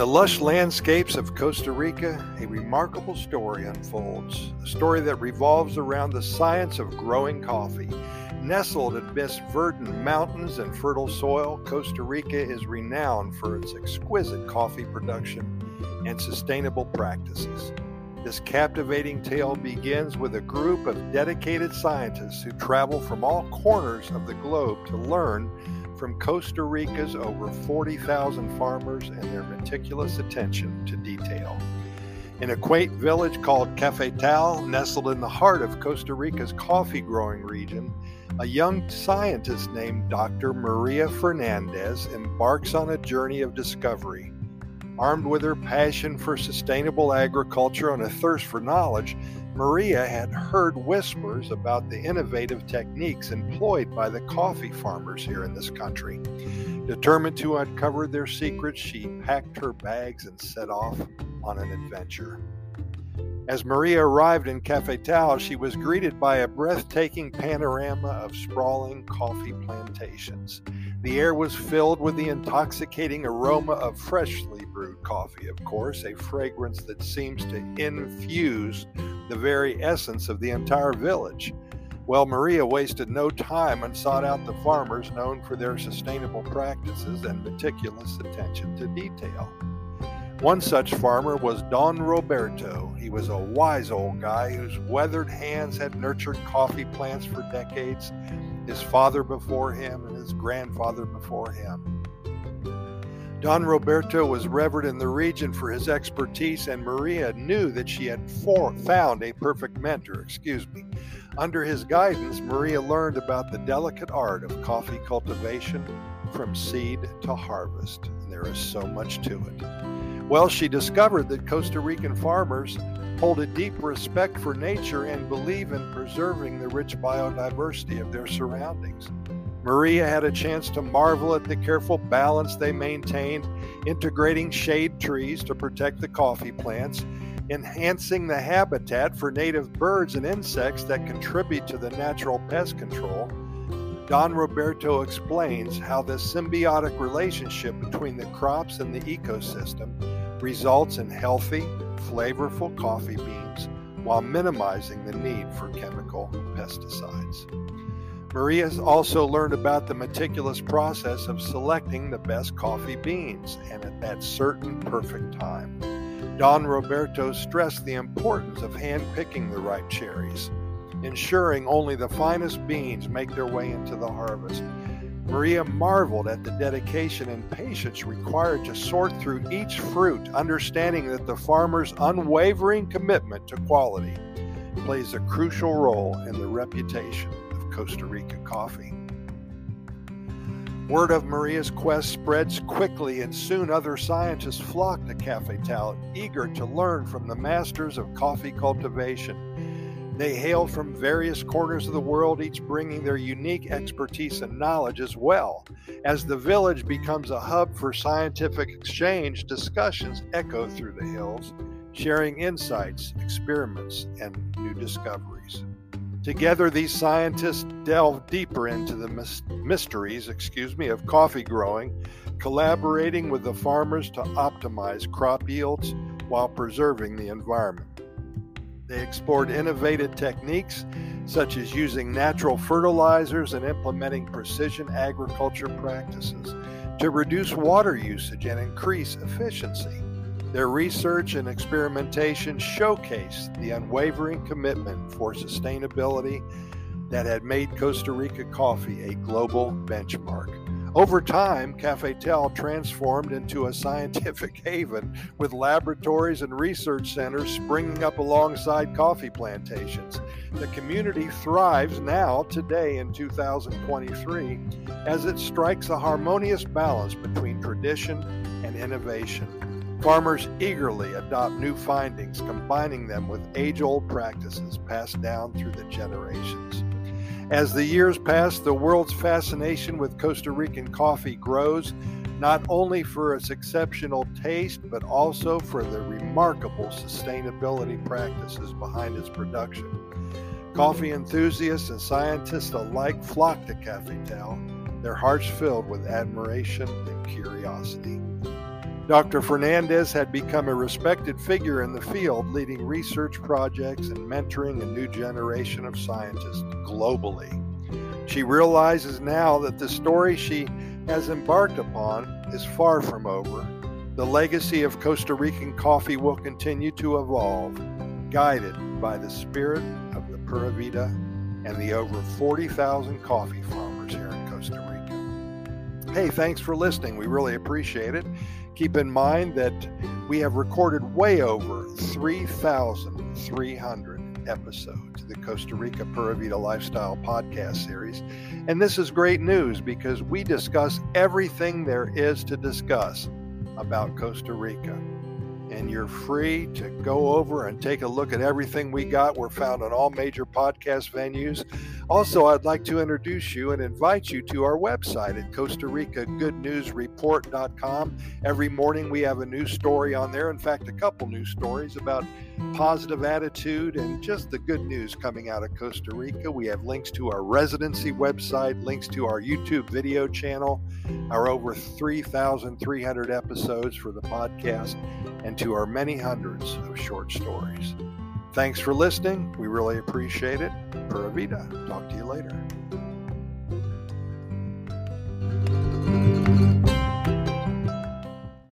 the lush landscapes of Costa Rica, a remarkable story unfolds, a story that revolves around the science of growing coffee. Nestled amidst verdant mountains and fertile soil, Costa Rica is renowned for its exquisite coffee production and sustainable practices. This captivating tale begins with a group of dedicated scientists who travel from all corners of the globe to learn from Costa Rica's over 40,000 farmers and their meticulous attention to detail. In a quaint village called Cafetal, nestled in the heart of Costa Rica's coffee-growing region, a young scientist named Dr. Maria Fernandez embarks on a journey of discovery. Armed with her passion for sustainable agriculture and a thirst for knowledge, Maria had heard whispers about the innovative techniques employed by the coffee farmers here in this country. Determined to uncover their secrets, she packed her bags and set off on an adventure. As Maria arrived in Cafetal, she was greeted by a breathtaking panorama of sprawling coffee plantations. The air was filled with the intoxicating aroma of freshly brewed coffee, of course, a fragrance that seems to infuse the very essence of the entire village. Well, Maria wasted no time and sought out the farmers known for their sustainable practices and meticulous attention to detail. One such farmer was Don Roberto. He was a wise old guy whose weathered hands had nurtured coffee plants for decades, his father before him and his grandfather before him. Don Roberto was revered in the region for his expertise, and Maria knew that she had found a perfect mentor. Under his guidance, Maria learned about the delicate art of coffee cultivation from seed to harvest. There is so much to it. Well, she discovered that Costa Rican farmers hold a deep respect for nature and believe in preserving the rich biodiversity of their surroundings. Maria had a chance to marvel at the careful balance they maintained, integrating shade trees to protect the coffee plants, enhancing the habitat for native birds and insects that contribute to the natural pest control. Don Roberto explains how the symbiotic relationship between the crops and the ecosystem results in healthy, flavorful coffee beans while minimizing the need for chemical pesticides. Maria has also learned about the meticulous process of selecting the best coffee beans and at that certain perfect time. Don Roberto stressed the importance of hand-picking the ripe cherries, ensuring only the finest beans make their way into the harvest. Maria marveled at the dedication and patience required to sort through each fruit, understanding that the farmer's unwavering commitment to quality plays a crucial role in the reputation of Costa Rica coffee. Word of Maria's quest spreads quickly, and soon other scientists flocked to Cafetal, eager to learn from the masters of coffee cultivation. They hailed from various corners of the world, each bringing their unique expertise and knowledge as well. As the village becomes a hub for scientific exchange, discussions echo through the hills, sharing insights, experiments, and new discoveries. Together, these scientists delve deeper into the mysteries of coffee growing, collaborating with the farmers to optimize crop yields while preserving the environment. They explored innovative techniques such as using natural fertilizers and implementing precision agriculture practices to reduce water usage and increase efficiency. Their research and experimentation showcased the unwavering commitment for sustainability that had made Costa Rica coffee a global benchmark. Over time, Cafetal transformed into a scientific haven, with laboratories and research centers springing up alongside coffee plantations. The community thrives now, today in 2023, as it strikes a harmonious balance between tradition and innovation. Farmers eagerly adopt new findings, combining them with age-old practices passed down through the generations. As the years pass, the world's fascination with Costa Rican coffee grows, not only for its exceptional taste, but also for the remarkable sustainability practices behind its production. Coffee enthusiasts and scientists alike flock to Cafetal, their hearts filled with admiration and curiosity. Dr. Fernandez had become a respected figure in the field, leading research projects and mentoring a new generation of scientists globally. She realizes now that the story she has embarked upon is far from over. The legacy of Costa Rican coffee will continue to evolve, guided by the spirit of the Pura Vida and the over 40,000 coffee farmers here in Costa Rica. Hey, thanks for listening. We really appreciate it. Keep in mind that we have recorded way over 3,300 episodes of the Costa Rica Pura Vida Lifestyle Podcast Series. And this is great news because we discuss everything there is to discuss about Costa Rica. And you're free to go over and take a look at everything we got. We're found on all major podcast venues. Also, I'd like to introduce you and invite you to our website at costaricagoodnewsreport.com. Every morning we have a new story on there. In fact, a couple new stories about positive attitude and just the good news coming out of Costa Rica. We have links to our residency website, links to our YouTube video channel, our over 3,300 episodes for the podcast, and to our many hundreds of short stories. Thanks for listening. We really appreciate it. Pura Vida. Talk to you later.